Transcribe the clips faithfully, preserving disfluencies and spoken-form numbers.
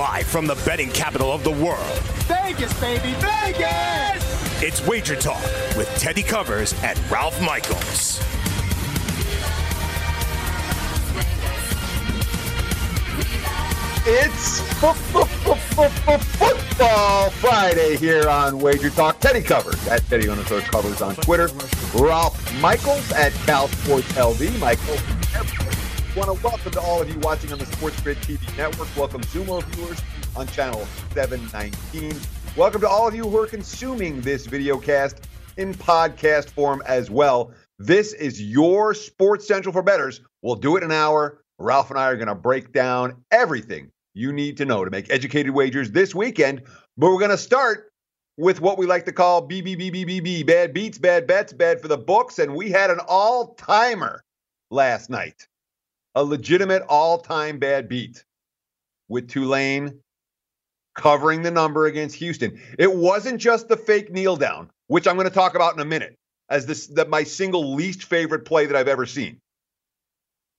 Live from the betting capital of the world. Vegas, baby, Vegas! It's Wager Talk with Teddy Covers and Ralph Michaels. It's Football Friday here on Wager Talk. Teddy Covers at Teddy underscore Covers on Twitter. Ralph Michaels at Cal Sports L D. Michael, I want to welcome to all of you watching on the Sports Grid T V network. Welcome Zumo viewers on channel seven nineteen. Welcome to all of you who are consuming this video cast in podcast form as well. This is your Sports Central for Bettors. We'll do it in an hour. Ralph and I are going to break down everything you need to know to make educated wagers this weekend. But we're going to start with what we like to call B B B B B B, bad beats, bad bets, bad for the books. And we had an all-timer last night. A legitimate all-time bad beat with Tulane covering the number against Houston. It wasn't just the fake kneel down, which I'm going to talk about in a minute, as this that my single least favorite play that I've ever seen.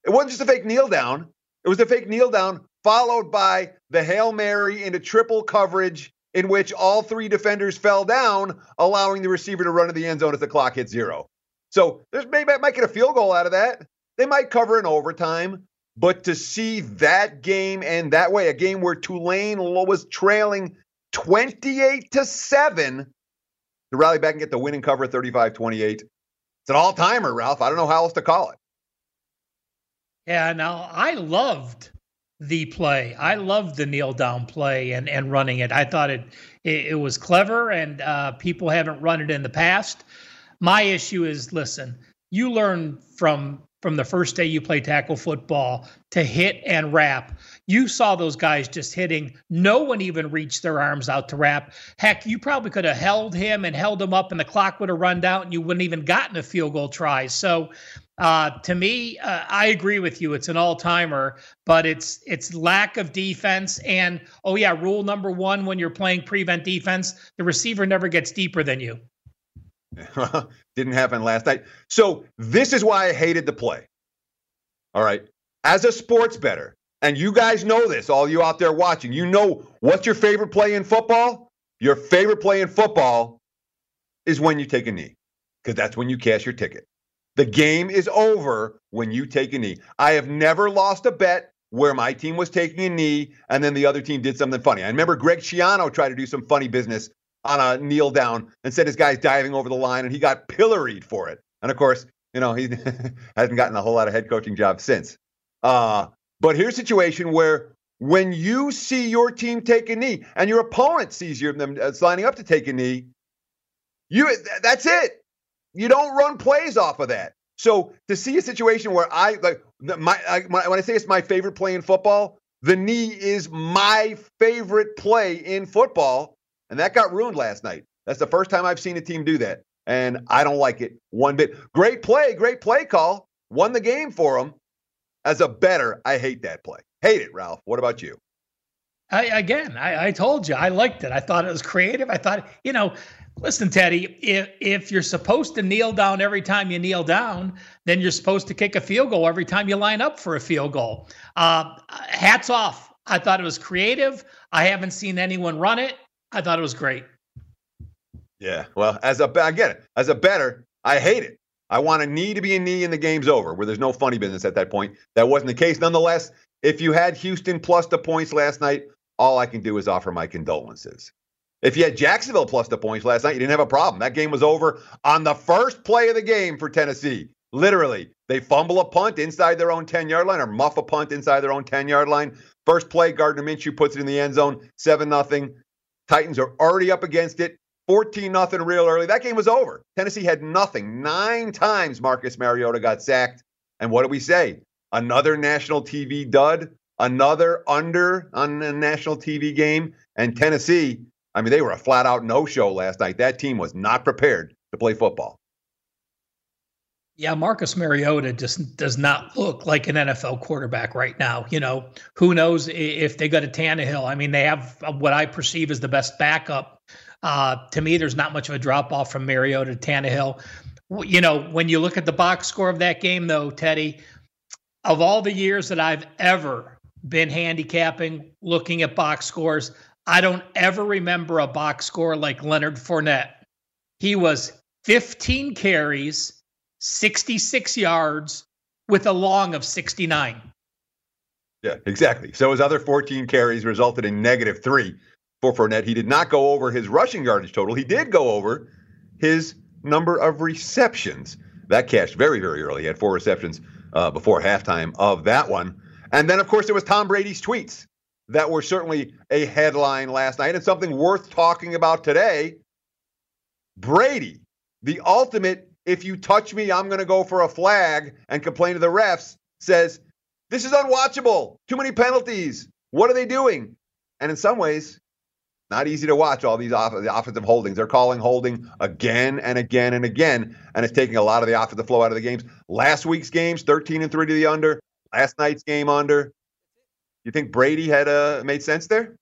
It wasn't just a fake kneel down. It was a fake kneel down followed by the Hail Mary into triple coverage in which all three defenders fell down, allowing the receiver to run to the end zone as the clock hit zero. So there's maybe I might get a field goal out of that. They might cover in overtime, but to see that game end that way, a game where Tulane was trailing twenty-eight to seven to rally back and get the win and cover thirty-five twenty-eight. It's an all-timer, Ralph. I don't know how else to call it. Yeah, now I loved the play. I loved the kneel down play and, and running it. I thought it, it, it was clever, and uh, people haven't run it in the past. My issue is, listen, you learn from... from the first day you play tackle football to hit and wrap. You saw those guys just hitting. No one even reached their arms out to wrap. Heck, you probably could have held him and held him up and the clock would have run down and you wouldn't even gotten a field goal try. So uh, to me, uh, I agree with you. It's an all-timer, but it's it's lack of defense. And, oh yeah, rule number one when you're playing prevent defense, the receiver never gets deeper than you. Didn't happen last night. So this is why I hated the play. All right. As a sports bettor, and you guys know this, all you out there watching, you know what's your favorite play in football? Your favorite play in football is when you take a knee, because that's when you cash your ticket. The game is over when you take a knee. I have never lost a bet where my team was taking a knee and then the other team did something funny. I remember Greg Schiano tried to do some funny business on a kneel down and said his guy's diving over the line, and he got pilloried for it. And, of course, you know, he hasn't gotten a whole lot of head coaching jobs since. Uh, but here's a situation where when you see your team take a knee and your opponent sees you, them uh, lining up to take a knee, you th- that's it. You don't run plays off of that. So to see a situation where I – like my I, when I say it's my favorite play in football, the knee is my favorite play in football. And that got ruined last night. That's the first time I've seen a team do that. And I don't like it one bit. Great play, great play call. Won the game for them. As a better, I hate that play. Hate it, Ralph. What about you? I, again, I, I told you, I liked it. I thought it was creative. I thought, you know, listen, Teddy, if, if you're supposed to kneel down every time you kneel down, then you're supposed to kick a field goal every time you line up for a field goal. Uh, hats off. I thought it was creative. I haven't seen anyone run it. I thought it was great. Yeah, well, as a I get it. As a bettor, I hate it. I want a knee to be a knee and the game's over, where there's no funny business at that point. That wasn't the case. Nonetheless, if you had Houston plus the points last night, all I can do is offer my condolences. If you had Jacksonville plus the points last night, you didn't have a problem. That game was over on the first play of the game for Tennessee. Literally, they fumble a punt inside their own ten-yard line or muff a punt inside their own ten-yard line. First play, Gardner Minshew puts it in the end zone, seven nothing. Titans are already up against it, fourteen nothing real early. That game was over. Tennessee had nothing. Nine times Marcus Mariota got sacked. And what do we say? Another national T V dud, another under on a national T V game. And Tennessee, I mean, they were a flat-out no-show last night. That team was not prepared to play football. Yeah, Marcus Mariota just does not look like an N F L quarterback right now. You know, who knows if they go to Tannehill. I mean, they have what I perceive as the best backup. Uh, to me, there's not much of a drop-off from Mariota to Tannehill. You know, when you look at the box score of that game, though, Teddy, of all the years that I've ever been handicapping, looking at box scores. I don't ever remember a box score like Leonard Fournette. He was fifteen carries, sixty-six yards, with a long of sixty-nine. Yeah, exactly. So his other fourteen carries resulted in negative three for Fournette. He did not go over his rushing yardage total. He did go over his number of receptions. That cashed very, very early. He had four receptions uh, before halftime of that one. And then, of course, there was Tom Brady's tweets that were certainly a headline last night and something worth talking about today. Brady, the ultimate, if you touch me, I'm going to go for a flag and complain to the refs, says, this is unwatchable. Too many penalties. What are they doing? And in some ways, not easy to watch all these off- the offensive holdings. They're calling holding again and again and again, and it's taking a lot of the offensive flow out of the games. Last week's games, thirteen and three to the under. Last night's game under. You think Brady had uh, made sense there?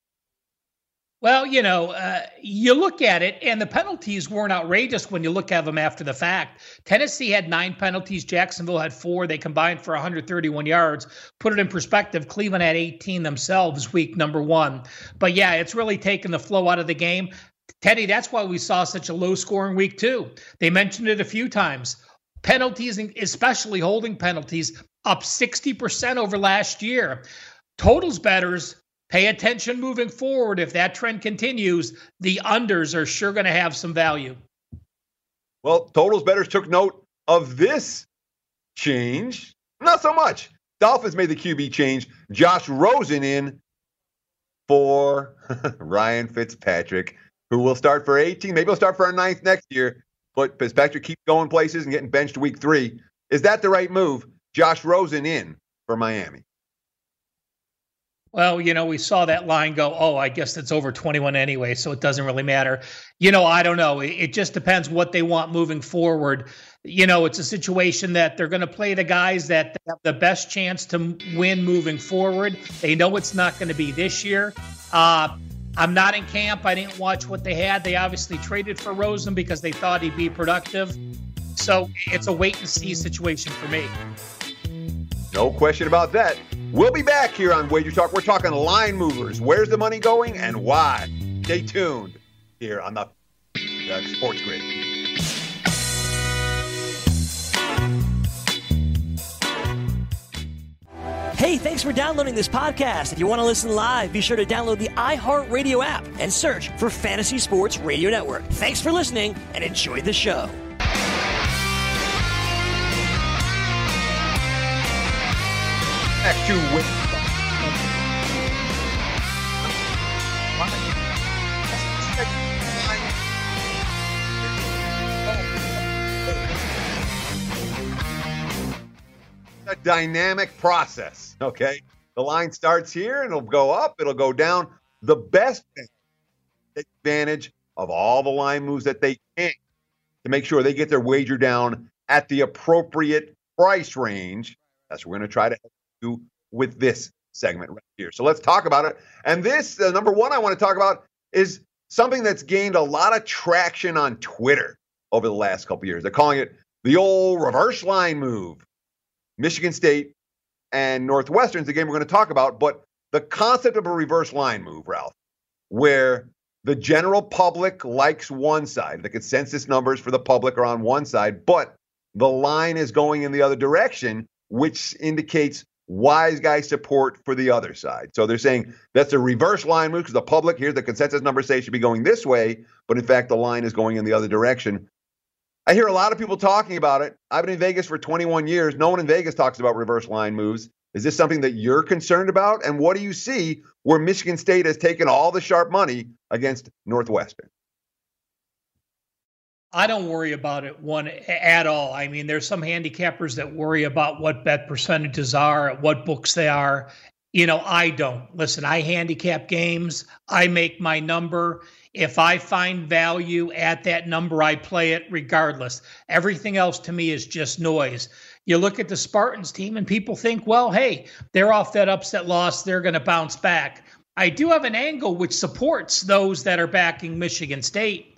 Well, you know, uh, you look at it, and the penalties weren't outrageous when you look at them after the fact. Tennessee had nine penalties. Jacksonville had four. They combined for one hundred thirty-one yards. Put it in perspective, Cleveland had eighteen themselves week number one. But, yeah, it's really taken the flow out of the game. Teddy, that's why we saw such a low-scoring week two. They mentioned it a few times. Penalties, especially holding penalties, up sixty percent over last year. Totals bettors, pay attention moving forward. If that trend continues, the unders are sure going to have some value. Well, totals bettors took note of this change. Not so much. Dolphins made the Q B change. Josh Rosen in for Ryan Fitzpatrick, who will start for eighteen. Maybe he'll start for a ninth next year. But Fitzpatrick keeps going places and getting benched week three. Is that the right move? Josh Rosen in for Miami. Well, you know, we saw that line go, oh, I guess it's over twenty-one anyway, so it doesn't really matter. You know, I don't know. It just depends what they want moving forward. You know, it's a situation that they're going to play the guys that have the best chance to win moving forward. They know it's not going to be this year. Uh, I'm not in camp. I didn't watch what they had. They obviously traded for Rosen because they thought he'd be productive. So it's a wait-and-see situation for me. No question about that. We'll be back here on Wager Talk. We're talking line movers. Where's the money going and why? Stay tuned here on the uh, Sports Grid. Hey, thanks for downloading this podcast. If you want to listen live, be sure to download the iHeartRadio app and search for Fantasy Sports Radio Network. Thanks for listening and enjoy the show. Back to win. A dynamic process. Okay, the line starts here, and it'll go up, it'll go down. The best thing, take advantage of all the line moves that they can to make sure they get their wager down at the appropriate price range. That's what we're going to try to do with this segment right here. So let's talk about it. And this, uh, number one I want to talk about is something that's gained a lot of traction on Twitter over the last couple of years. They're calling it the old reverse line move. Michigan State and Northwestern is the game we're going to talk about, but the concept of a reverse line move, Ralph, where the general public likes one side. The consensus numbers for the public are on one side, but the line is going in the other direction, which indicates wise guy support for the other side. So they're saying that's a reverse line move because the public here, the consensus numbers say should be going this way, but in fact, the line is going in the other direction. I hear a lot of people talking about it. I've been in Vegas for twenty-one years. No one in Vegas talks about reverse line moves. Is this something that you're concerned about? And what do you see where Michigan State has taken all the sharp money against Northwestern? I don't worry about it one at all. I mean, there's some handicappers that worry about what bet percentages are, at what books they are. You know, I don't. Listen, I handicap games. I make my number. If I find value at that number, I play it regardless. Everything else to me is just noise. You look at the Spartans team and people think, well, hey, they're off that upset loss. They're going to bounce back. I do have an angle which supports those that are backing Michigan State.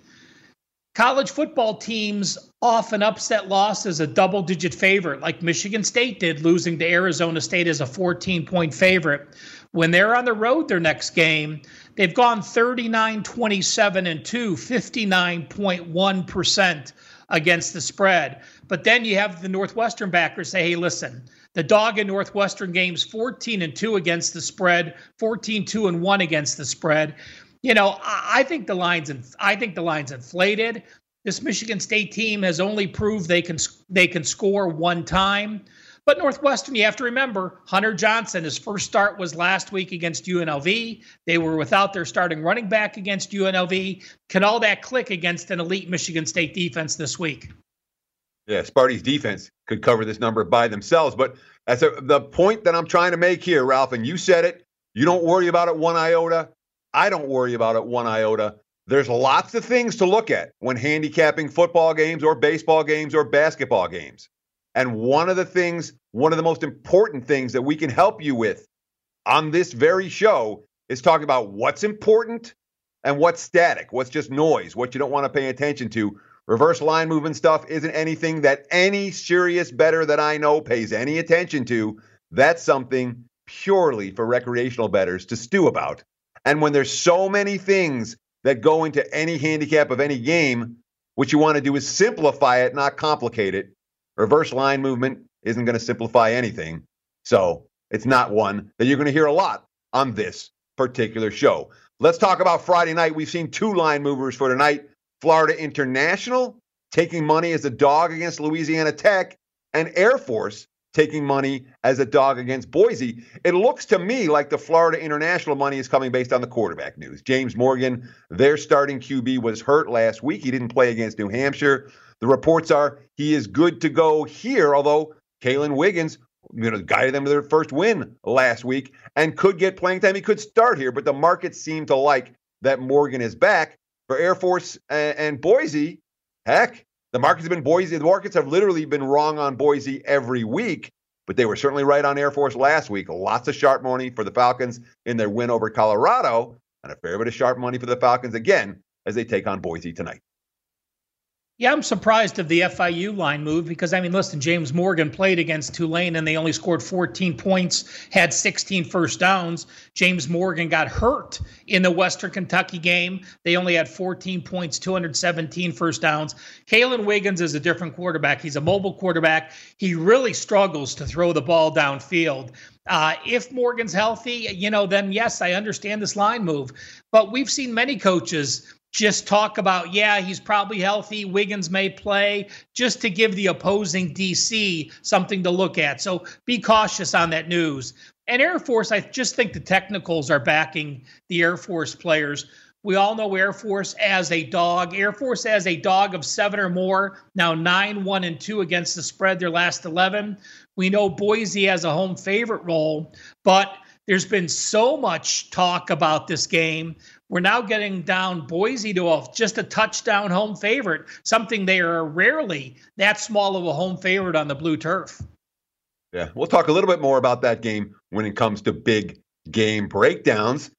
college football teams often upset loss as a double-digit favorite, like Michigan State did, losing to Arizona State as a fourteen-point favorite. When they're on the road their next game, they've gone thirty-nine twenty-seven and two, fifty-nine point one percent against the spread. But then you have the Northwestern backers say, hey, listen, the dog in Northwestern games fourteen and two against the spread, fourteen two and one against the spread. You know, I think the line's in, I think the line's inflated. This Michigan State team has only proved they can they can score one time. But Northwestern, you have to remember, Hunter Johnson, his first start was last week against U N L V. They were without their starting running back against U N L V. Can all that click against an elite Michigan State defense this week? Yeah, Sparty's defense could cover this number by themselves. But that's a, the point that I'm trying to make here, Ralph, and you said it. You don't worry about it one iota. I don't worry about it one iota. There's lots of things to look at when handicapping football games or baseball games or basketball games. And one of the things, one of the most important things that we can help you with on this very show is talking about what's important and what's static, what's just noise, what you don't want to pay attention to. Reverse line movement stuff isn't anything that any serious bettor that I know pays any attention to. That's something purely for recreational bettors to stew about. And when there's so many things that go into any handicap of any game, what you want to do is simplify it, not complicate it. Reverse line movement isn't going to simplify anything. So it's not one that you're going to hear a lot on this particular show. Let's talk about Friday night. We've seen two line movers for tonight. Florida International taking money as a dog against Louisiana Tech, and Air Force taking money as a dog against Boise. It looks to me like the Florida International money is coming based on the quarterback news. James Morgan, their starting Q B, was hurt last week. He didn't play against New Hampshire. The reports are he is good to go here, although Kalen Wiggins, you know, guided them to their first win last week and could get playing time. He could start here, but the markets seem to like that Morgan is back. For Air Force and, and Boise, heck, the markets have been Boise. The markets have literally been wrong on Boise every week, but they were certainly right on Air Force last week. Lots of sharp money for the Falcons in their win over Colorado, and a fair bit of sharp money for the Falcons again as they take on Boise tonight. Yeah, I'm surprised of the F I U line move because, I mean, listen, James Morgan played against Tulane and they only scored fourteen points, had sixteen first downs. James Morgan got hurt in the Western Kentucky game. They only had fourteen points, two hundred seventeen first downs. Kalen Wiggins is a different quarterback. He's a mobile quarterback. He really struggles to throw the ball downfield. Uh, if Morgan's healthy, you know, then yes, I understand this line move. But we've seen many coaches just talk about, yeah, he's probably healthy, Wiggins may play, just to give the opposing D C something to look at. So be cautious on that news. And Air Force, I just think the technicals are backing the Air Force players. We all know Air Force as a dog. Air Force as a dog of seven or more, now nine, one, and two against the spread, their last eleven. We know Boise has a home favorite role, but there's been so much talk about this game. We're now getting down Boise to a, just a touchdown home favorite, something they are rarely that small of a home favorite on the blue turf. Yeah, we'll talk a little bit more about that game when it comes to big game breakdowns.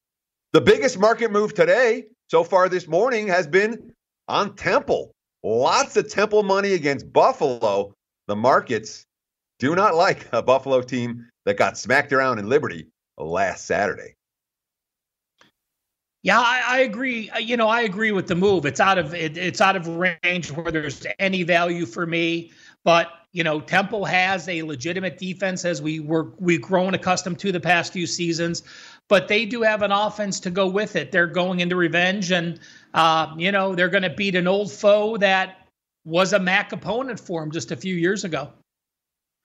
The biggest market move today so far this morning has been on Temple. Lots of Temple money against Buffalo. The markets do not like a Buffalo team that got smacked around in Liberty last Saturday. Yeah, I, I agree. You know, I agree with the move. It's out of it, it's out of range where there's any value for me. But you know, Temple has a legitimate defense as we were we've grown accustomed to the past few seasons. But they do have an offense to go with it. They're going into revenge, and uh, you know they're going to beat an old foe that was a M A C opponent for them just a few years ago.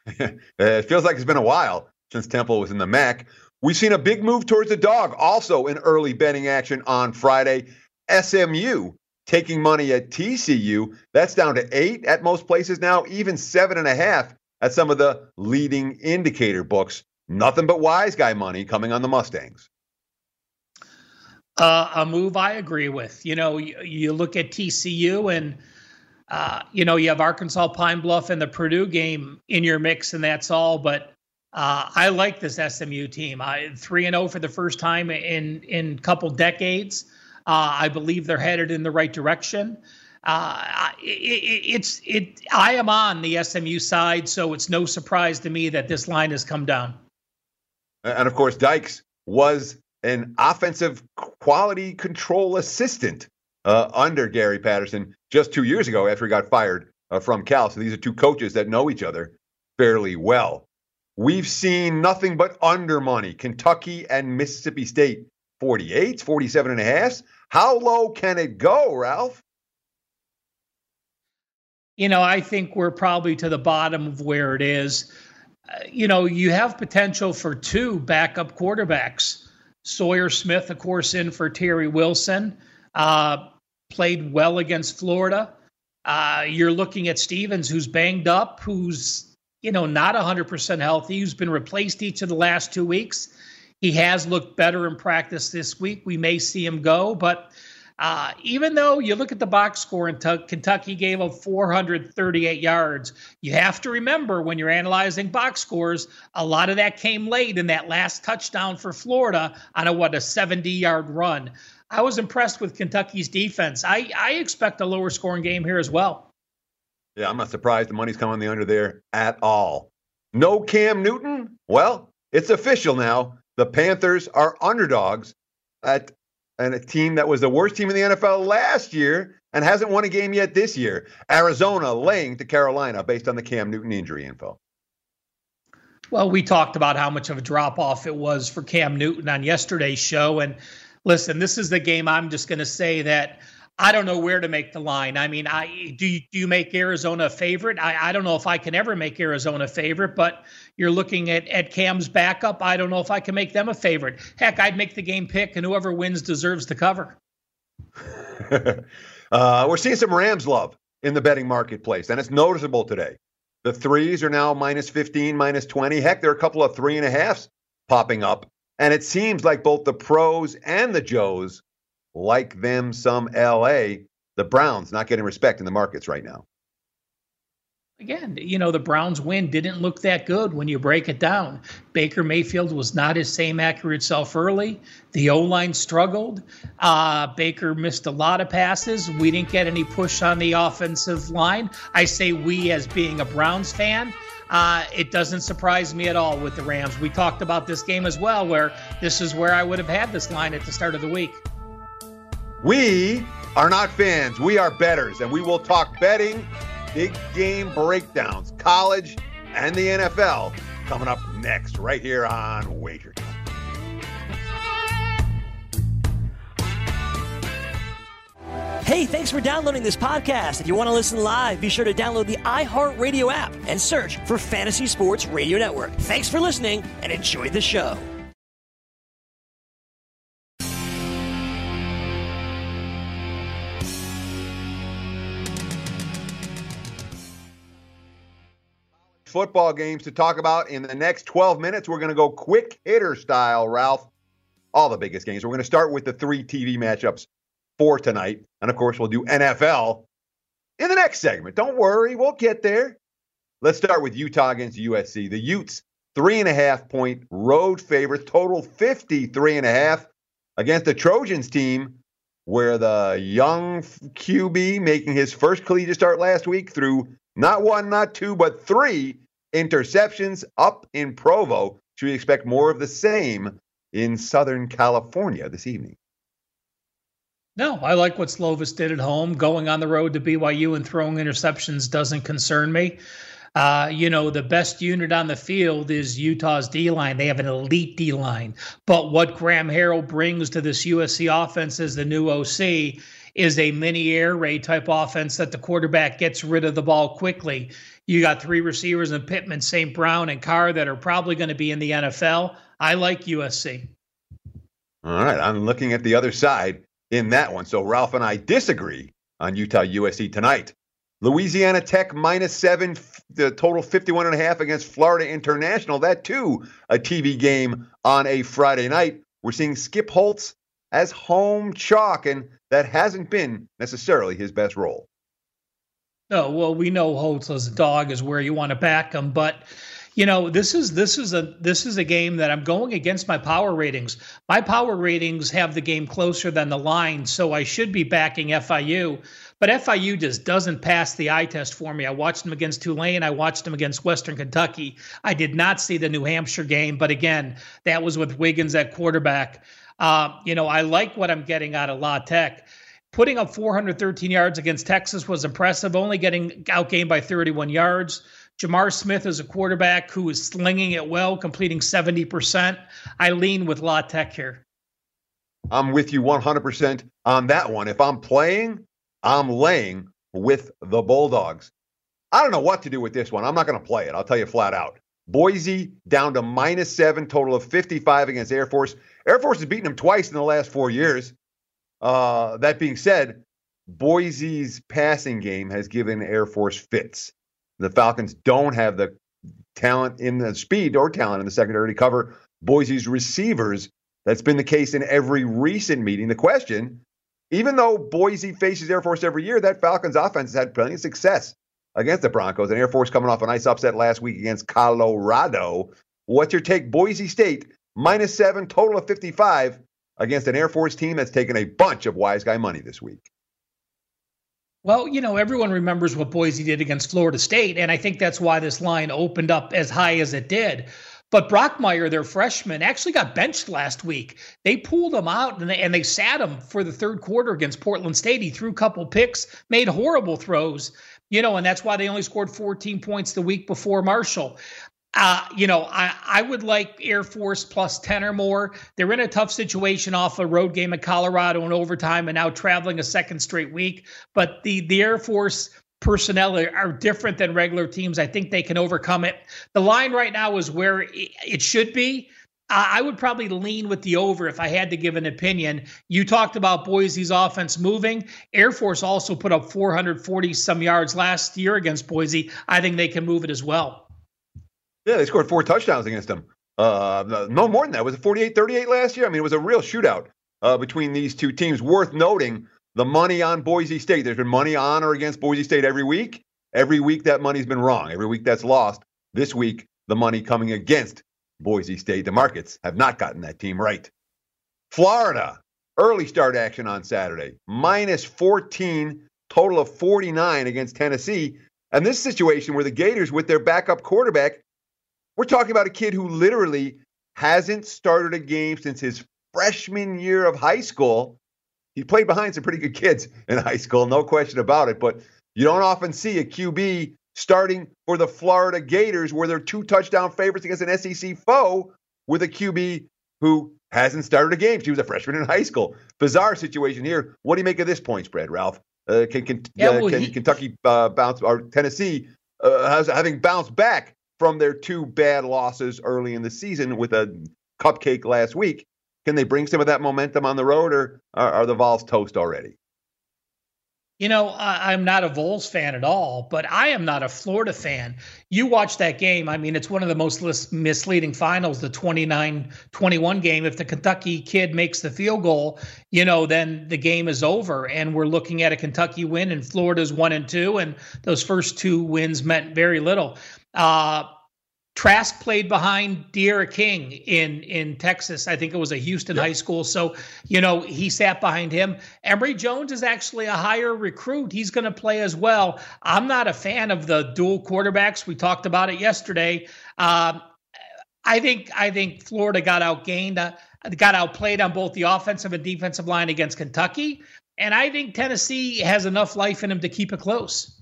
It feels like it's been a while since Temple was in the M A C. We've seen a big move towards the dog also in early betting action on Friday. S M U taking money at T C U. That's down to eight at most places now, even seven and a half at some of the leading indicator books. Nothing but wise guy money coming on the Mustangs. Uh, a move I agree with. You know, you, you look at T C U and, uh, you know, you have Arkansas Pine Bluff and the Purdue game in your mix, and that's all. But Uh, I like this S M U team. I three and oh for the first time in in a couple decades. Uh, I believe they're headed in the right direction. Uh, it, it, it's it. I am on the S M U side, so it's no surprise to me that this line has come down. And of course, Dykes was an offensive quality control assistant uh, under Gary Patterson just two years ago after he got fired uh, from Cal. So these are two coaches that know each other fairly well. We've seen nothing but under money. Kentucky and Mississippi State, forty-eights, forty-seven and a half. How low can it go, Ralph? You know, I think we're probably to the bottom of where it is. Uh, you know, you have potential for two backup quarterbacks. Sawyer Smith, of course, in for Terry Wilson, uh, played well against Florida. Uh, you're looking at Stevens, who's banged up, who's, you know, not one hundred percent healthy, who's been replaced each of the last two weeks. He has looked better in practice this week. We may see him go, but Uh, even though you look at the box score and t- Kentucky gave up four hundred thirty-eight yards, you have to remember when you're analyzing box scores, a lot of that came late in that last touchdown for Florida on a, what, a seventy-yard run. I was impressed with Kentucky's defense. I, I expect a lower scoring game here as well. Yeah, I'm not surprised the money's coming the under there at all. No Cam Newton? Well, it's official now. The Panthers are underdogs at and a team that was the worst team in the N F L last year and hasn't won a game yet this year. Arizona laying to Carolina based on the Cam Newton injury info. Well, we talked about how much of a drop-off it was for Cam Newton on yesterday's show. And listen, this is the game I'm just going to say that I don't know where to make the line. I mean, I do you, do you make Arizona a favorite? I, I don't know if I can ever make Arizona a favorite, but you're looking at, at Cam's backup. I don't know if I can make them a favorite. Heck, I'd make the game pick, and whoever wins deserves the cover. uh, we're seeing some Rams love in the betting marketplace, and it's noticeable today. The threes are now minus fifteen, minus twenty. Heck, there are a couple of three and a halves popping up, and it seems like both the pros and the Joes like them some L A, the Browns not getting respect in the markets right now. Again, you know, the Browns win didn't look that good when you break it down. Baker Mayfield was not his same accurate self early. The O-line struggled. Uh, Baker missed a lot of passes. We didn't get any push on the offensive line. I say we as being a Browns fan. Uh, it doesn't surprise me at all with the Rams. We talked about this game as well, where this is where I would have had this line at the start of the week. We are not fans. We are bettors, and we will talk betting, big game breakdowns, college, and the N F L coming up next right here on Wager Time. Hey, thanks for downloading this podcast. If you want to listen live, be sure to download the iHeartRadio app and search for Fantasy Sports Radio Network. Thanks for listening, and enjoy the show. Football games to talk about in the next twelve minutes. We're going to go quick hitter style, Ralph. All the biggest games. We're going to start with the three T V matchups for tonight. And, of course, we'll do N F L in the next segment. Don't worry. We'll get there. Let's start with Utah against U S C. The Utes, three and a half point road favorite, total fifty-three and a half against the Trojans team, where the young Q B making his first collegiate start last week threw not one, not two, but three interceptions up in Provo. Should we expect more of the same in Southern California this evening? No, I like what Slovis did at home. Going on the road to B Y U and throwing interceptions doesn't concern me. Uh, you know, the best unit on the field is Utah's D-line. They have an elite D-line. But what Graham Harrell brings to this U S C offense as the new O C is a mini air raid type offense that the quarterback gets rid of the ball quickly. You got three receivers in Pittman, Saint Brown, and Carr that are probably going to be in the N F L. I like U S C. All right, I'm looking at the other side in that one. So Ralph and I disagree on Utah-U S C tonight. Louisiana Tech minus seven, the total fifty-one and a half against Florida International. That, too, a T V game on a Friday night. We're seeing Skip Holtz as home chalk, and that hasn't been necessarily his best role. No, well, we know Holtz as a dog is where you want to back him, but you know, this is this is a this is a game that I'm going against my power ratings. My power ratings have the game closer than the line, so I should be backing F I U. But F I U just doesn't pass the eye test for me. I watched them against Tulane. I watched them against Western Kentucky. I did not see the New Hampshire game. But again, that was with Wiggins at quarterback. Uh, you know, I like what I'm getting out of La Tech. Putting up four hundred thirteen yards against Texas was impressive, only getting outgained by thirty-one yards. Jamar Smith is a quarterback who is slinging it well, completing seventy percent. I lean with La Tech here. I'm with you one hundred percent on that one. If I'm playing, I'm laying with the Bulldogs. I don't know what to do with this one. I'm not going to play it. I'll tell you flat out. Boise down to minus seven, total of fifty-five against Air Force. Air Force has beaten them twice in the last four years. Uh, that being said, Boise's passing game has given Air Force fits. The Falcons don't have the talent in the speed or talent in the secondary to cover Boise's receivers. That's been the case in every recent meeting. The question, even though Boise faces Air Force every year, that Falcons offense has had plenty of success against the Broncos, and Air Force coming off a nice upset last week against Colorado. What's your take? Boise State, minus seven, total of fifty-five against an Air Force team that's taken a bunch of wise guy money this week. Well, you know, everyone remembers what Boise did against Florida State, and I think that's why this line opened up as high as it did. But Brockmire, their freshman, actually got benched last week. They pulled him out, and they, and they sat him for the third quarter against Portland State. He threw a couple picks, made horrible throws, you know, and that's why they only scored fourteen points the week before Marshall. Uh, you know, I, I would like Air Force plus ten or more. They're in a tough situation off a road game at Colorado in overtime and now traveling a second straight week. But the, the Air Force personnel are, are different than regular teams. I think they can overcome it. The line right now is where it, it should be. I, I would probably lean with the over if I had to give an opinion. You talked about Boise's offense moving. Air Force also put up four hundred forty some yards last year against Boise. I think they can move it as well. Yeah, they scored four touchdowns against them. Uh, no more than that. Was it forty-eight thirty-eight last year? I mean, it was a real shootout uh, between these two teams. Worth noting the money on Boise State. There's been money on or against Boise State every week. Every week that money's been wrong. Every week that's lost. This week, the money coming against Boise State. The markets have not gotten that team right. Florida, early start action on Saturday. Minus fourteen, total of forty-nine against Tennessee. And this situation where the Gators, with their backup quarterback, we're talking about a kid who literally hasn't started a game since his freshman year of high school. He played behind some pretty good kids in high school, no question about it. But you don't often see a Q B starting for the Florida Gators, where they're two touchdown favorites against an S E C foe, with a Q B who hasn't started a game. She was a freshman in high school. Bizarre situation here. What do you make of this point spread, Ralph? Uh, can can, yeah, well, uh, can he- Kentucky uh, bounce or Tennessee uh, having bounced back from their two bad losses early in the season with a cupcake last week? Can they bring some of that momentum on the road, or are, are the Vols toast already? You know, I, I'm not a Vols fan at all, but I am not a Florida fan. You watch that game. I mean, it's one of the most lis- misleading finals, the twenty-nine twenty-one game. If the Kentucky kid makes the field goal, you know, then the game is over. And we're looking at a Kentucky win, and Florida's one and two. And those first two wins meant very little. Uh, Trask played behind De'Ara King in, in Texas. I think it was a Houston yep. high school. So, you know, he sat behind him. Emory Jones is actually a higher recruit. He's going to play as well. I'm not a fan of the dual quarterbacks. We talked about it yesterday. Um, I think I think Florida got outgained, uh, got outplayed on both the offensive and defensive line against Kentucky. And I think Tennessee has enough life in him to keep it close.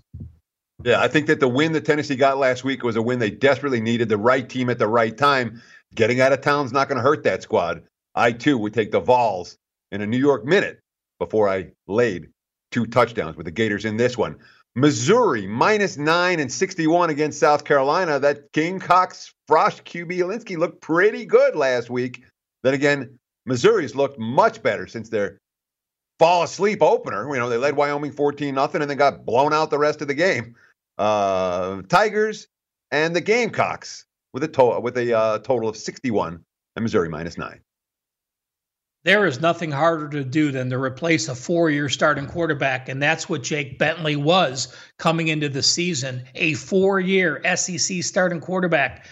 Yeah, I think that the win that Tennessee got last week was a win they desperately needed, the right team at the right time. Getting out of town's not going to hurt that squad. I, too, would take the Vols in a New York minute before I laid two touchdowns with the Gators in this one. Missouri, minus nine and sixty-one against South Carolina. That Gamecocks, Frosh, Q B, Alinsky looked pretty good last week. Then again, Missouri's looked much better since their fall asleep opener. You know, they led Wyoming fourteen nothing and then got blown out the rest of the game. Uh, Tigers and the Gamecocks with a to- with a uh, total of sixty-one and Missouri minus nine. There is nothing harder to do than to replace a four-year starting quarterback, and that's what Jake Bentley was coming into the season, a four-year S E C starting quarterback.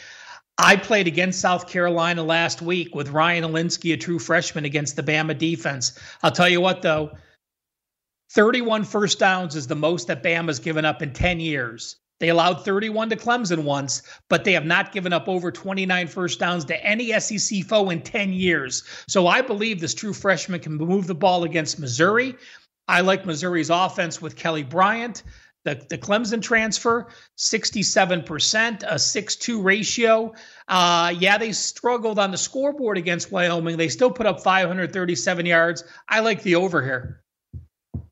I played against South Carolina last week with Ryan Olinsky, a true freshman, against the Bama defense. I'll tell you what, though, thirty-one first downs is the most that Bama's given up in ten years. They allowed thirty-one to Clemson once, but they have not given up over twenty-nine first downs to any S E C foe in ten years. So I believe this true freshman can move the ball against Missouri. I like Missouri's offense with Kelly Bryant, the, the Clemson transfer, sixty-seven percent, a six two ratio. Uh, yeah, they struggled on the scoreboard against Wyoming. They still put up five hundred thirty-seven yards. I like the over here.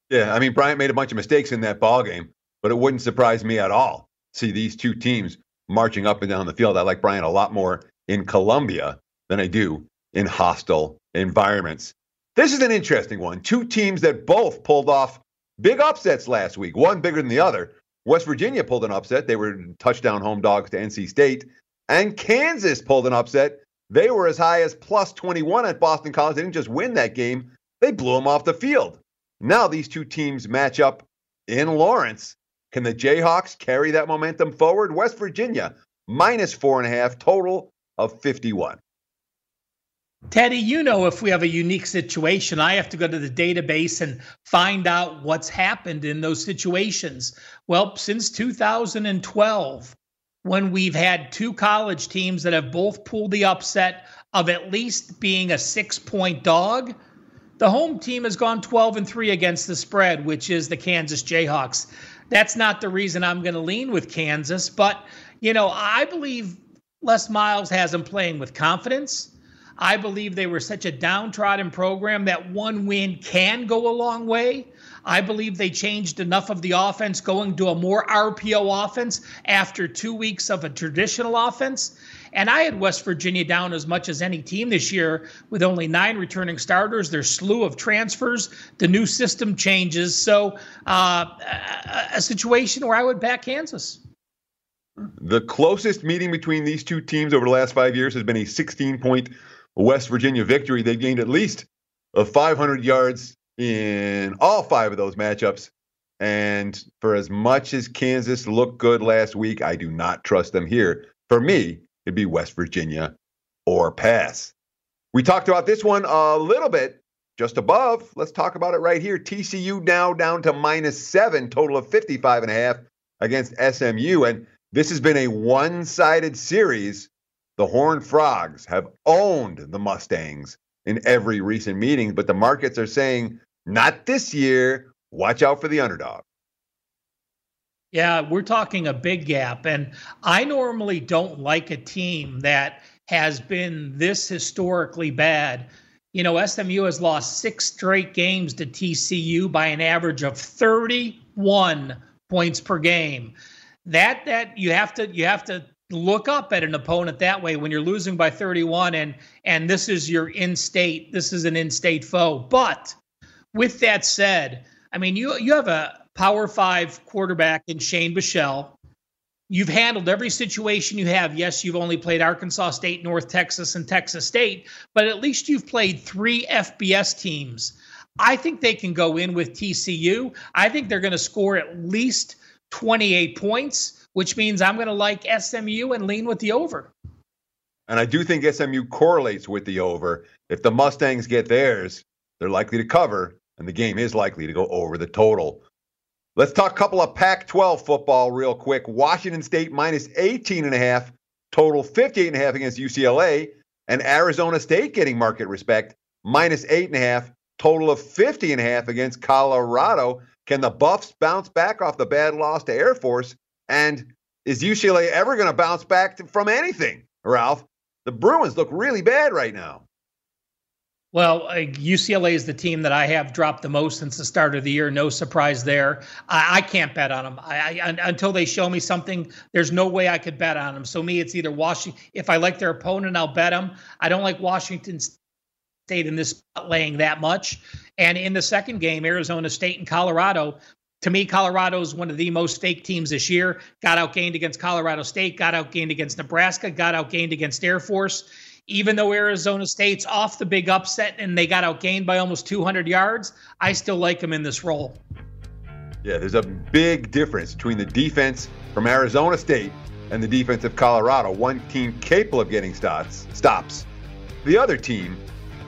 Yeah, I mean, Bryant made a bunch of mistakes in that ballgame, but it wouldn't surprise me at all. See these two teams marching up and down the field. I like Bryant a lot more in Columbia than I do in hostile environments. This is an interesting one. Two teams that both pulled off big upsets last week, one bigger than the other. West Virginia pulled an upset. They were touchdown home dogs to N C State. And Kansas pulled an upset. They were as high as plus twenty-one at Boston College. They didn't just win that game. They blew them off the field. Now these two teams match up in Lawrence. Can the Jayhawks carry that momentum forward? West Virginia, minus four and a half, total of fifty-one. Teddy, you know, if we have a unique situation, I have to go to the database and find out what's happened in those situations. Well, since two thousand twelve, when we've had two college teams that have both pulled the upset of at least being a six-point dog, the home team has gone twelve and three against the spread, which is the Kansas Jayhawks. That's not the reason I'm going to lean with Kansas, but, you know, I believe Les Miles has them playing with confidence. I believe they were such a downtrodden program that one win can go a long way. I believe they changed enough of the offense going to a more R P O offense after two weeks of a traditional offense. And I had West Virginia down as much as any team this year with only nine returning starters, their slew of transfers, the new system changes. So uh, a situation where I would back Kansas. The closest meeting between these two teams over the last five years has been a sixteen-point West Virginia victory. They've gained at least five hundred yards in all five of those matchups. And for as much as Kansas looked good last week, I do not trust them here. For me, it'd be West Virginia or pass. We talked about this one a little bit just above. Let's talk about it right here. T C U now down to minus seven, total of fifty-five and a half against S M U. And this has been a one-sided series. The Horned Frogs have owned the Mustangs in every recent meeting, but the markets are saying, not this year. Watch out for the underdog. Yeah, we're talking a big gap, and I normally don't like a team that has been this historically bad. You know, S M U has lost six straight games to T C U by an average of thirty-one points per game. That that you have to you have to look up at an opponent that way when you're losing by thirty-one, and and this is your in-state, this is an in-state foe. But with that said, I mean, you you have a Power five quarterback in Shane Bichelle. You've handled every situation you have. Yes, you've only played Arkansas State, North Texas, and Texas State, but at least you've played three F B S teams. I think they can go in with T C U. I think they're going to score at least twenty-eight points, which means I'm going to like S M U and lean with the over. And I do think S M U correlates with the over. If the Mustangs get theirs, they're likely to cover, and the game is likely to go over the total. Let's talk a couple of Pac twelve football real quick. Washington State minus eighteen and a half, total fifty-eight and a half against U C L A, and Arizona State getting market respect, minus eight and a half, total of fifty and a half against Colorado. Can the Buffs bounce back off the bad loss to Air Force? And is U C L A ever going to bounce back to, from anything, Ralph? The Bruins look really bad right now. Well, U C L A is the team that I have dropped the most since the start of the year. No surprise there. I, I can't bet on them. I, I, until they show me something, there's no way I could bet on them. So me, it's either Washington. If I like their opponent, I'll bet them. I don't like Washington State in this spot laying that much. And in the second game, Arizona State and Colorado, to me, Colorado is one of the most fake teams this year. Got outgained against Colorado State, got outgained against Nebraska, got outgained against Air Force. even though Arizona State's off the big upset and they got outgained by almost two hundred yards, I still like them in this role. Yeah, there's a big difference between the defense from Arizona State and the defense of Colorado. One team capable of getting stops, stops. The other team,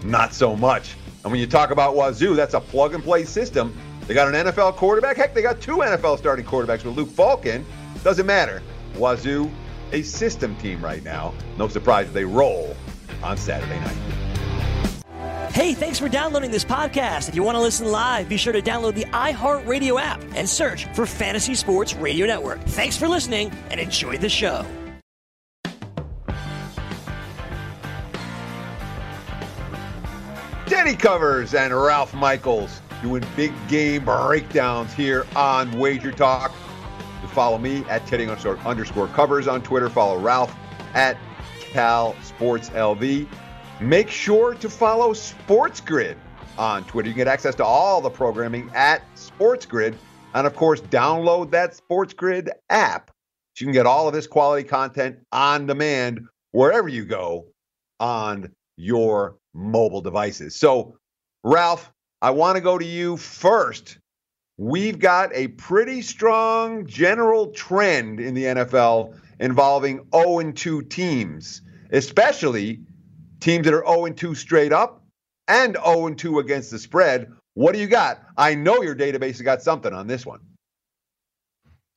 not so much. And when you talk about Wazoo, that's a plug-and-play system. They got an N F L quarterback. Heck, they got two N F L starting quarterbacks with Luke Falkin. Doesn't matter. Wazoo, a system team right now. No surprise they roll on Saturday night. Hey, thanks for downloading this podcast. If you want to listen live, be sure to download the iHeartRadio app and search for Fantasy Sports Radio Network. Thanks for listening and enjoy the show. Teddy Covers and Ralph Michaels doing big game breakdowns here on Wager Talk. You follow me at Teddy underscore Covers on Twitter. Follow Ralph at Cal Sports L V. Make sure to follow Sports Grid on Twitter. You can get access to all the programming at Sports Grid. And, of course, download that Sports Grid app. So you can get all of this quality content on demand wherever you go on your mobile devices. So, Ralph, I want to go to you first. We've got a pretty strong general trend in the N F L involving oh and two teams, especially teams that are oh and two straight up and oh and two against the spread. What do you got? I know your database has got something on this one.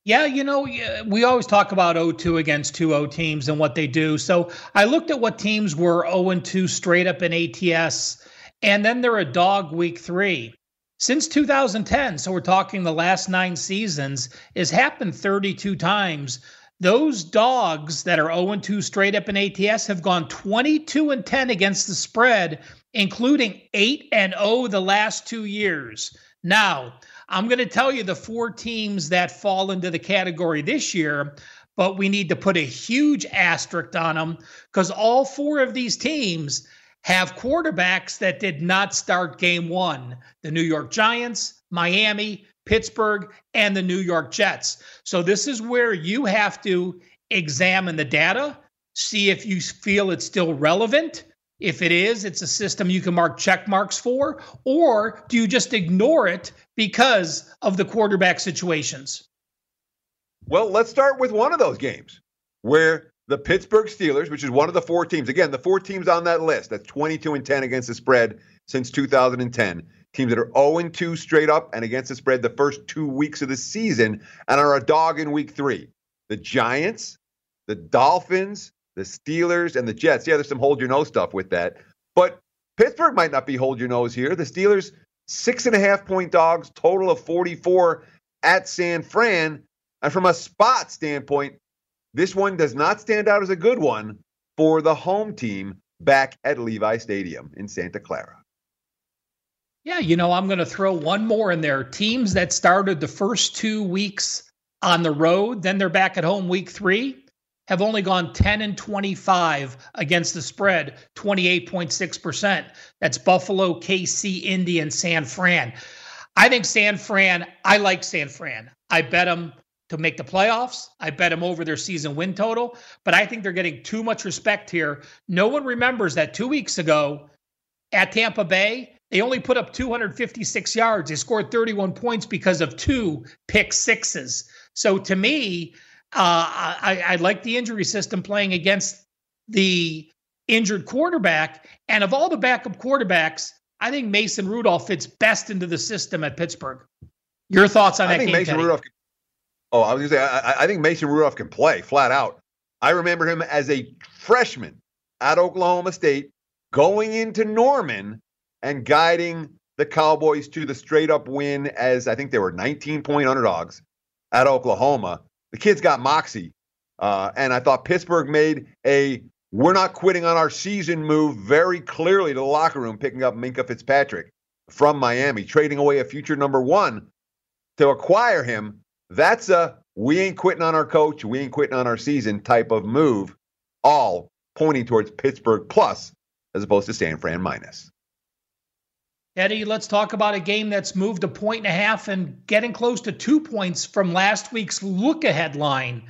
Yeah, you know, we always talk about oh and two against two oh teams and what they do. So I looked at what teams were oh and two straight up in A T S, and then they're a dog week three. Since two thousand ten, so we're talking the last nine seasons, has happened thirty-two times. Those dogs that are oh and two straight up in A T S have gone twenty-two and ten against the spread, including eight and oh the last two years. Now, I'm going to tell you the four teams that fall into the category this year, but we need to put a huge asterisk on them because all four of these teams have quarterbacks that did not start game one. The New York Giants, Miami, Pittsburgh, and the New York Jets. So this is where you have to examine the data, see if you feel it's still relevant. If it is, it's a system you can mark check marks for, or do you just ignore it because of the quarterback situations? Well, let's start with one of those games where the Pittsburgh Steelers, which is one of the four teams, again, the four teams on that list, that's twenty-two and ten against the spread since two thousand ten. Teams that are oh and two straight up and against the spread the first two weeks of the season and are a dog in week three. The Giants, the Dolphins, the Steelers, and the Jets. Yeah, there's some hold-your-nose stuff with that. But Pittsburgh might not be hold-your-nose here. The Steelers, six and a half point dogs, total of forty-four at San Fran. And from a spot standpoint, this one does not stand out as a good one for the home team back at Levi Stadium in Santa Clara. Yeah, you know, I'm going to throw one more in there. Teams that started the first two weeks on the road, then they're back at home week three, have only gone ten and twenty-five against the spread, twenty-eight point six percent. That's Buffalo, K C, Indy, and San Fran. I think San Fran, I like San Fran. I bet them to make the playoffs. I bet them over their season win total, but I think they're getting too much respect here. No one remembers that two weeks ago at Tampa Bay, they only put up two hundred fifty-six yards. They scored thirty-one points because of two pick sixes. So to me, uh, I, I like the injury system playing against the injured quarterback. And of all the backup quarterbacks, I think Mason Rudolph fits best into the system at Pittsburgh. Your thoughts on that I think game, Mason Teddy? Rudolph can, oh, I was going to say, I, I think Mason Rudolph can play flat out. I remember him as a freshman at Oklahoma State going into Norman and guiding the Cowboys to the straight-up win as I think they were nineteen point underdogs at Oklahoma. The kids got moxie, uh, and I thought Pittsburgh made a we're not quitting on our season move very clearly to the locker room, picking up Minkah Fitzpatrick from Miami, trading away a future number one to acquire him. That's a we ain't quitting on our coach, we ain't quitting on our season type of move, all pointing towards Pittsburgh plus as opposed to San Fran minus. Eddie, let's talk about a game that's moved a point and a half and getting close to two points from last week's look-ahead line.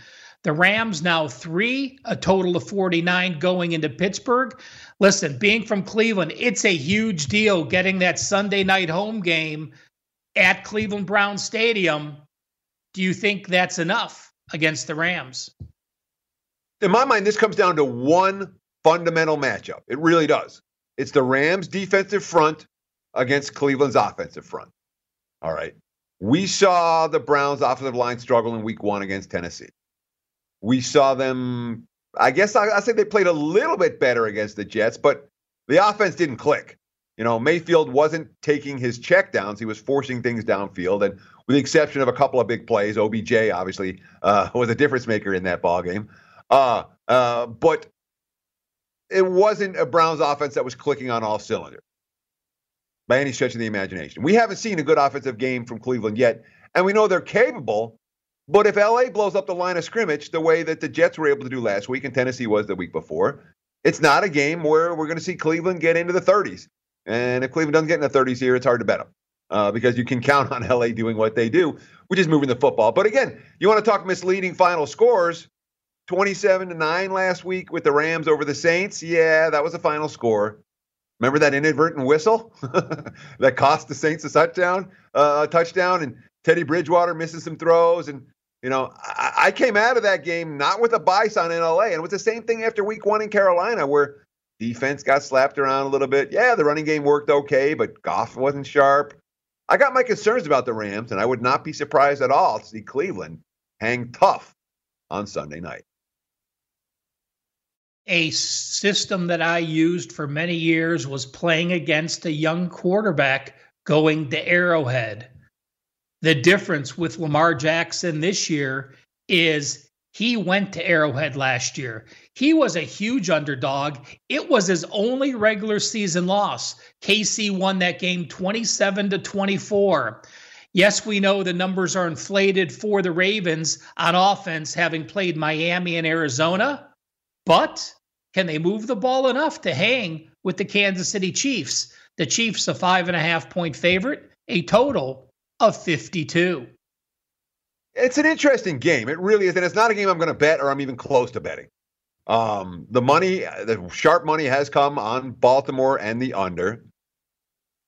The Rams now three, a total of forty-nine going into Pittsburgh. Listen, being from Cleveland, it's a huge deal getting that Sunday night home game at Cleveland Browns Stadium. Do you think that's enough against the Rams? In my mind, this comes down to one fundamental matchup. It really does. It's the Rams' defensive front against Cleveland's offensive front. All right. We saw the Browns' offensive line struggle in week one against Tennessee. We saw them, I guess I, I say they played a little bit better against the Jets, but the offense didn't click. You know, Mayfield wasn't taking his checkdowns. He was forcing things downfield. And with the exception of a couple of big plays, O B J obviously uh, was a difference maker in that ballgame. Uh, uh, but it wasn't a Browns offense that was clicking on all cylinders by any stretch of the imagination. We haven't seen a good offensive game from Cleveland yet, and we know they're capable. But if L A blows up the line of scrimmage the way that the Jets were able to do last week and Tennessee was the week before, it's not a game where we're going to see Cleveland get into the thirties. And if Cleveland doesn't get in the thirties here, it's hard to bet them uh, because you can count on L A doing what they do, which is moving the football. But again, you want to talk misleading final scores, twenty-seven to nine last week with the Rams over the Saints. Yeah, that was the final score. Remember that inadvertent whistle that cost the Saints a touchdown, uh, touchdown, and Teddy Bridgewater misses some throws, and you know, I, I came out of that game not with a bison in L A, and it was the same thing after week one in Carolina where defense got slapped around a little bit. Yeah, the running game worked okay, but Goff wasn't sharp. I got my concerns about the Rams, and I would not be surprised at all to see Cleveland hang tough on Sunday night. A system that I used for many years was playing against a young quarterback going to Arrowhead. The difference with Lamar Jackson this year is he went to Arrowhead last year. He was a huge underdog. It was his only regular season loss. K C won that game twenty-seven to twenty-four. Yes, we know the numbers are inflated for the Ravens on offense, having played Miami and Arizona, but can they move the ball enough to hang with the Kansas City Chiefs? The Chiefs, a five and a half point favorite, a total of fifty-two. It's an interesting game. It really is. And it's not a game I'm going to bet or I'm even close to betting. Um, the money, the sharp money has come on Baltimore and the under.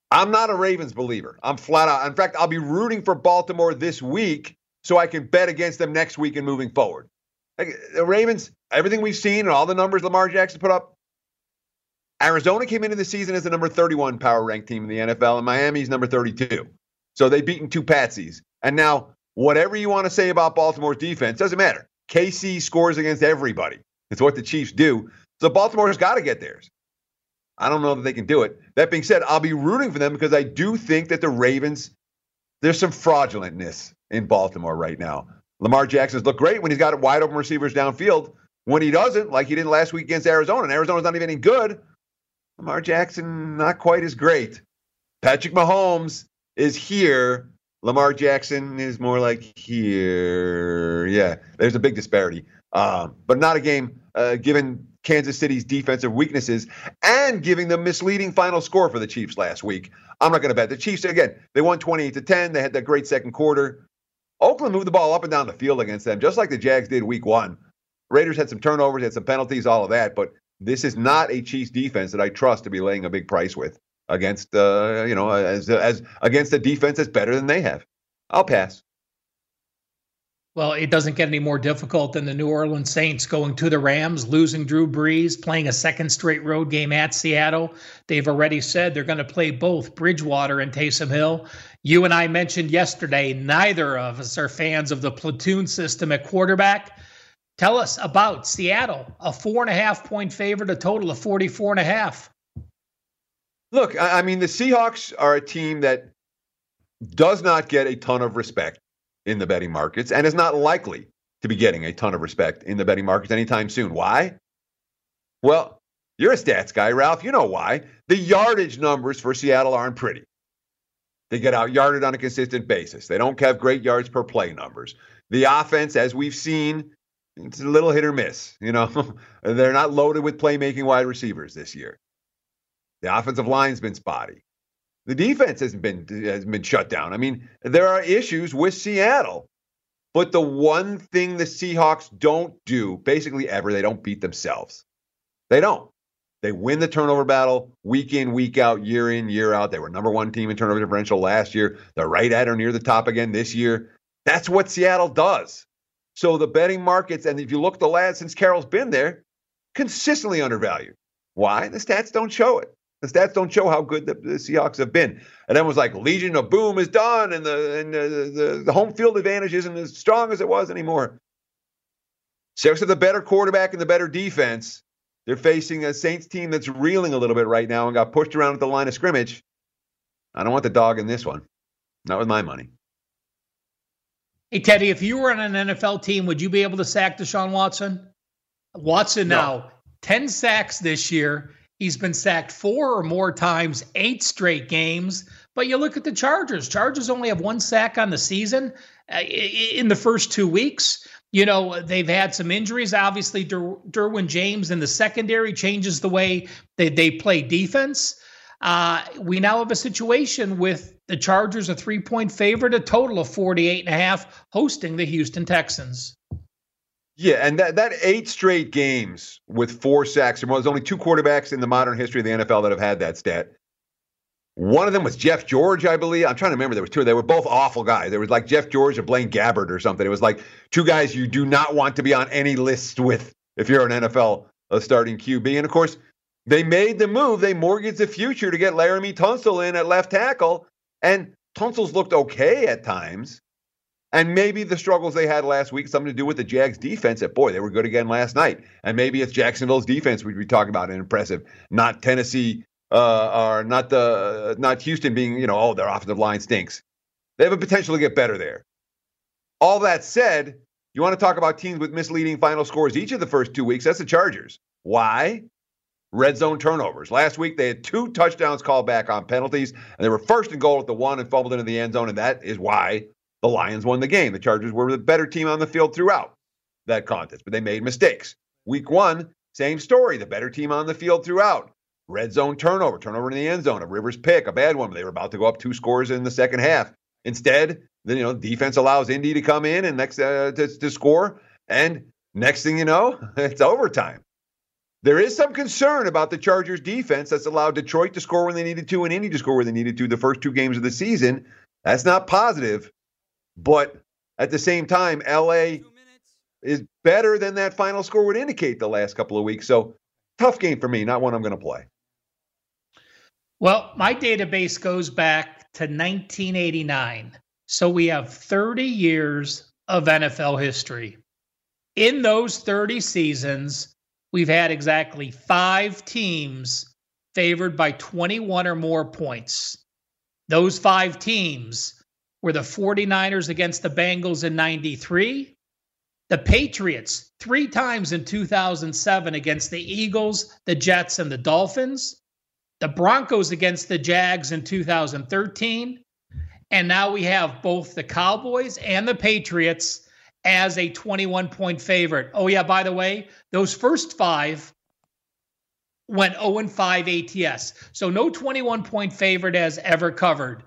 I'm not a Ravens believer. I'm flat out. In fact, I'll be rooting for Baltimore this week so I can bet against them next week and moving forward. Like, the Ravens, everything we've seen and all the numbers Lamar Jackson put up, Arizona came into the season as the number thirty-one power ranked team in the N F L, and Miami's number thirty-two. So they've beaten two patsies. And now, whatever you want to say about Baltimore's defense, doesn't matter. K C scores against everybody. It's what the Chiefs do. So Baltimore's got to get theirs. I don't know that they can do it. That being said, I'll be rooting for them because I do think that the Ravens, there's some fraudulentness in Baltimore right now. Lamar Jackson's looked great when he's got wide open receivers downfield. When he doesn't, like he did last week against Arizona, and Arizona's not even any good, Lamar Jackson, not quite as great. Patrick Mahomes is here. Lamar Jackson is more like here. Yeah, there's a big disparity, uh, but not a game uh, given Kansas City's defensive weaknesses and giving the misleading final score for the Chiefs last week. I'm not going to bet the Chiefs again. They won twenty-eight to ten. They had that great second quarter. Oakland moved the ball up and down the field against them, just like the Jags did week one. Raiders had some turnovers, had some penalties, all of that, but this is not a Chiefs defense that I trust to be laying a big price with against, uh, you know, as as against a defense that's better than they have. I'll pass. Well, it doesn't get any more difficult than the New Orleans Saints going to the Rams, losing Drew Brees, playing a second straight road game at Seattle. They've already said they're going to play both Bridgewater and Taysom Hill. You and I mentioned yesterday, neither of us are fans of the platoon system at quarterback. Tell us about Seattle, a four and a half point favorite, a total of forty-four and a half. Look, I mean, the Seahawks are a team that does not get a ton of respect in the betting markets and is not likely to be getting a ton of respect in the betting markets anytime soon. Why? Well, you're a stats guy, Ralph. You know why. The yardage numbers for Seattle aren't pretty. They get out yarded on a consistent basis. They don't have great yards per play numbers. The offense, as we've seen, it's a little hit or miss. You know, they're not loaded with playmaking wide receivers this year. The offensive line's been spotty. The defense hasn't been, has been shut down. I mean, there are issues with Seattle. But the one thing the Seahawks don't do, basically ever, they don't beat themselves. They don't. They win the turnover battle week in, week out, year in, year out. They were number one team in turnover differential last year. They're right at or near the top again this year. That's what Seattle does. So the betting markets, and if you look at the last since Carroll's been there, consistently undervalued. Why? The stats don't show it. The stats don't show how good the, the Seahawks have been. And everyone's like, Legion of Boom is done, and the and the, the, the home field advantage isn't as strong as it was anymore. Seahawks have the better quarterback and the better defense. They're facing a Saints team that's reeling a little bit right now and got pushed around at the line of scrimmage. I don't want the dog in this one. Not with my money. Hey, Teddy, if you were on an N F L team, would you be able to sack Deshaun Watson? Watson no. now, ten sacks this year. He's been sacked four or more times, eight straight games. But you look at the Chargers. Chargers only have one sack on the season uh, in the first two weeks. You know, they've had some injuries. Obviously, Der- Derwin James in the secondary changes the way they, they play defense. Uh, we now have a situation with the Chargers, a three-point favorite, a total of forty-eight and a half, hosting the Houston Texans. Yeah, and that, that eight straight games with four sacks, there's only two quarterbacks in the modern history of the N F L that have had that stat. One of them was Jeff George, I believe. I'm trying to remember. There was two. They were both awful guys. There was like Jeff George and Blaine Gabbert or something. It was like two guys you do not want to be on any list with if you're an N F L starting Q B. And, of course, they made the move. They mortgaged the future to get Laramie Tunsil in at left tackle, and Tunsil's looked okay at times. And maybe the struggles they had last week, something to do with the Jags defense. That, boy, they were good again last night. And maybe it's Jacksonville's defense we'd be talking about and impressive, not Tennessee uh, or not the not Houston being, you know, oh, their offensive line stinks. They have a potential to get better there. All that said, you want to talk about teams with misleading final scores each of the first two weeks. That's the Chargers. Why? Red zone turnovers. Last week, they had two touchdowns called back on penalties, and they were first and goal at the one and fumbled into the end zone, and that is why the Lions won the game. The Chargers were the better team on the field throughout that contest, but they made mistakes. Week one, same story. The better team on the field throughout. Red zone turnover, turnover in the end zone, a Rivers pick, a bad one. They were about to go up two scores in the second half. Instead, the you know, defense allows Indy to come in and next uh, to, to score, and next thing you know, it's overtime. There is some concern about the Chargers defense that's allowed Detroit to score when they needed to and Indy to score when they needed to the first two games of the season. That's not positive. But at the same time, L A is better than that final score would indicate the last couple of weeks. So tough game for me, not one I'm going to play. Well, my database goes back to nineteen eighty-nine. So we have thirty years of N F L history. In those thirty seasons, we've had exactly five teams favored by twenty-one or more points. Those five teams were the forty-niners against the Bengals in ninety-three, the Patriots three times in two thousand seven against the Eagles, the Jets, and the Dolphins, the Broncos against the Jags in two thousand thirteen, and now we have both the Cowboys and the Patriots as a twenty-one point favorite. Oh, yeah, by the way, those first five went oh and five A T S, so no twenty-one point favorite has ever covered.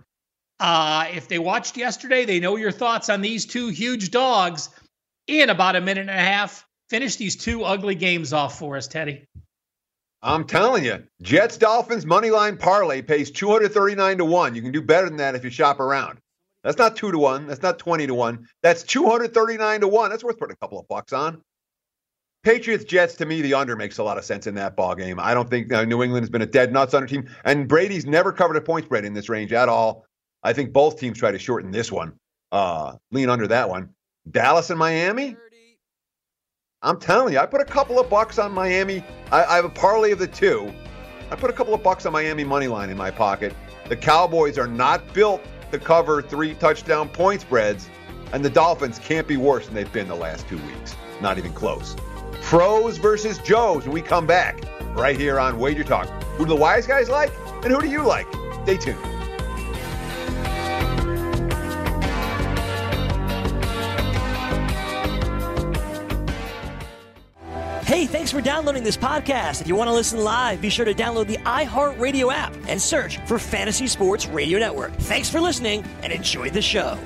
Uh, if they watched yesterday, they know your thoughts on these two huge dogs. In about a minute and a half, finish these two ugly games off for us, Teddy. I'm telling you, Jets Dolphins moneyline parlay pays two hundred thirty-nine to one. You can do better than that if you shop around. That's not two to one. That's not twenty to one. That's two hundred thirty-nine to one. That's worth putting a couple of bucks on. Patriots Jets, to me, the under makes a lot of sense in that ball game. I don't think uh, New England has been a dead nuts under team, and Brady's never covered a point spread in this range at all. I think both teams try to shorten this one, uh, lean under that one. Dallas and Miami? I'm telling you, I put a couple of bucks on Miami. I, I have a parlay of the two. I put a couple of bucks on Miami money line in my pocket. The Cowboys are not built to cover three touchdown point spreads, and the Dolphins can't be worse than they've been the last two weeks. Not even close. Pros versus Joes when we come back right here on Wager Talk. Who do the wise guys like, and who do you like? Stay tuned. Hey, thanks for downloading this podcast. If you want to listen live, be sure to download the iHeartRadio app and search for Fantasy Sports Radio Network. Thanks for listening and enjoy the show.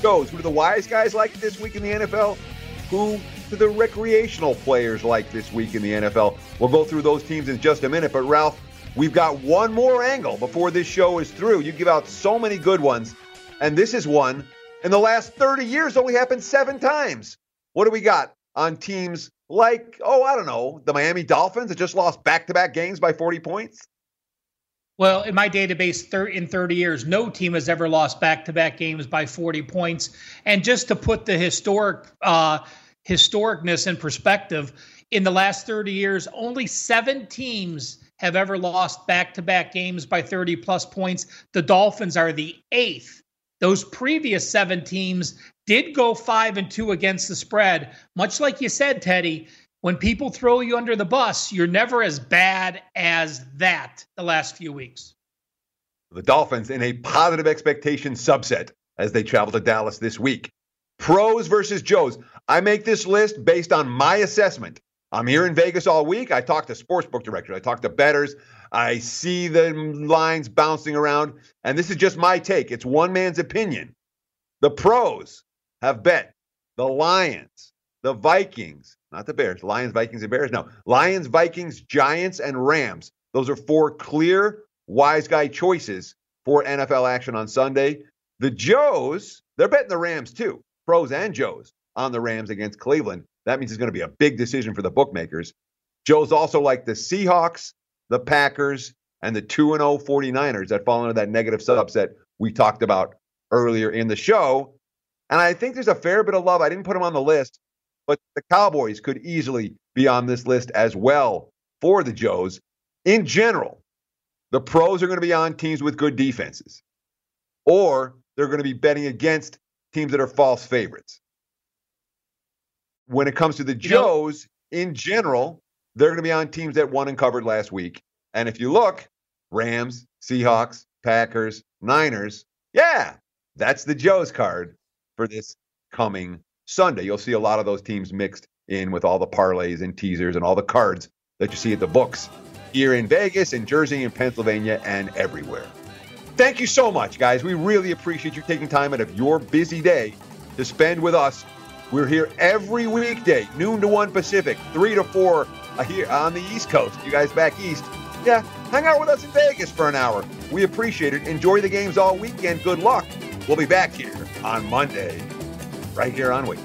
goes. Who do the wise guys like this week in the N F L? Who do the recreational players like this week in the N F L? We'll go through those teams in just a minute. But, Ralph, we've got one more angle before this show is through. You give out so many good ones, and this is one in the last thirty years only happened seven times. What do we got on teams like, oh, I don't know, the Miami Dolphins that just lost back-to-back games by forty points? Well, in my database, in thirty years, no team has ever lost back-to-back games by forty points. And just to put the historic uh, historicness in perspective, in the last thirty years, only seven teams have ever lost back-to-back games by thirty-plus points. The Dolphins are the eighth. Those previous seven teams did go five and two against the spread. Much like you said, Teddy, when people throw you under the bus, you're never as bad as that the last few weeks. The Dolphins in a positive expectation subset as they travel to Dallas this week. Pros versus Joes. I make this list based on my assessment. I'm here in Vegas all week. I talk to sportsbook directors. I talk to bettors. I see the lines bouncing around. And this is just my take. It's one man's opinion. The pros have bet the Lions, the Vikings, not the Bears, Lions, Vikings, and Bears. No, Lions, Vikings, Giants, and Rams. Those are four clear wise guy choices for N F L action on Sunday. The Joes, they're betting the Rams too. Pros and Joes on the Rams against Cleveland. That means it's going to be a big decision for the bookmakers. Joes also like the Seahawks, the Packers, and the two and oh forty-niners that fall into that negative subset we talked about earlier in the show. And I think there's a fair bit of love. I didn't put them on the list, but the Cowboys could easily be on this list as well for the Joes. In general, the pros are going to be on teams with good defenses, or they're going to be betting against teams that are false favorites. When it comes to the Joes, in general, they're going to be on teams that won and covered last week. And if you look, Rams, Seahawks, Packers, Niners, yeah, that's the Joes card for this coming Sunday. You'll see a lot of those teams mixed in with all the parlays and teasers and all the cards that you see at the books here in Vegas, in Jersey, in Pennsylvania, and everywhere. Thank you so much, guys. We really appreciate you taking time out of your busy day to spend with us. We're here every weekday, noon to one Pacific, three to four here on the East Coast. You guys back east, yeah, hang out with us in Vegas for an hour. We appreciate it. Enjoy the games all weekend. Good luck. We'll be back here on Monday, right here on Wake.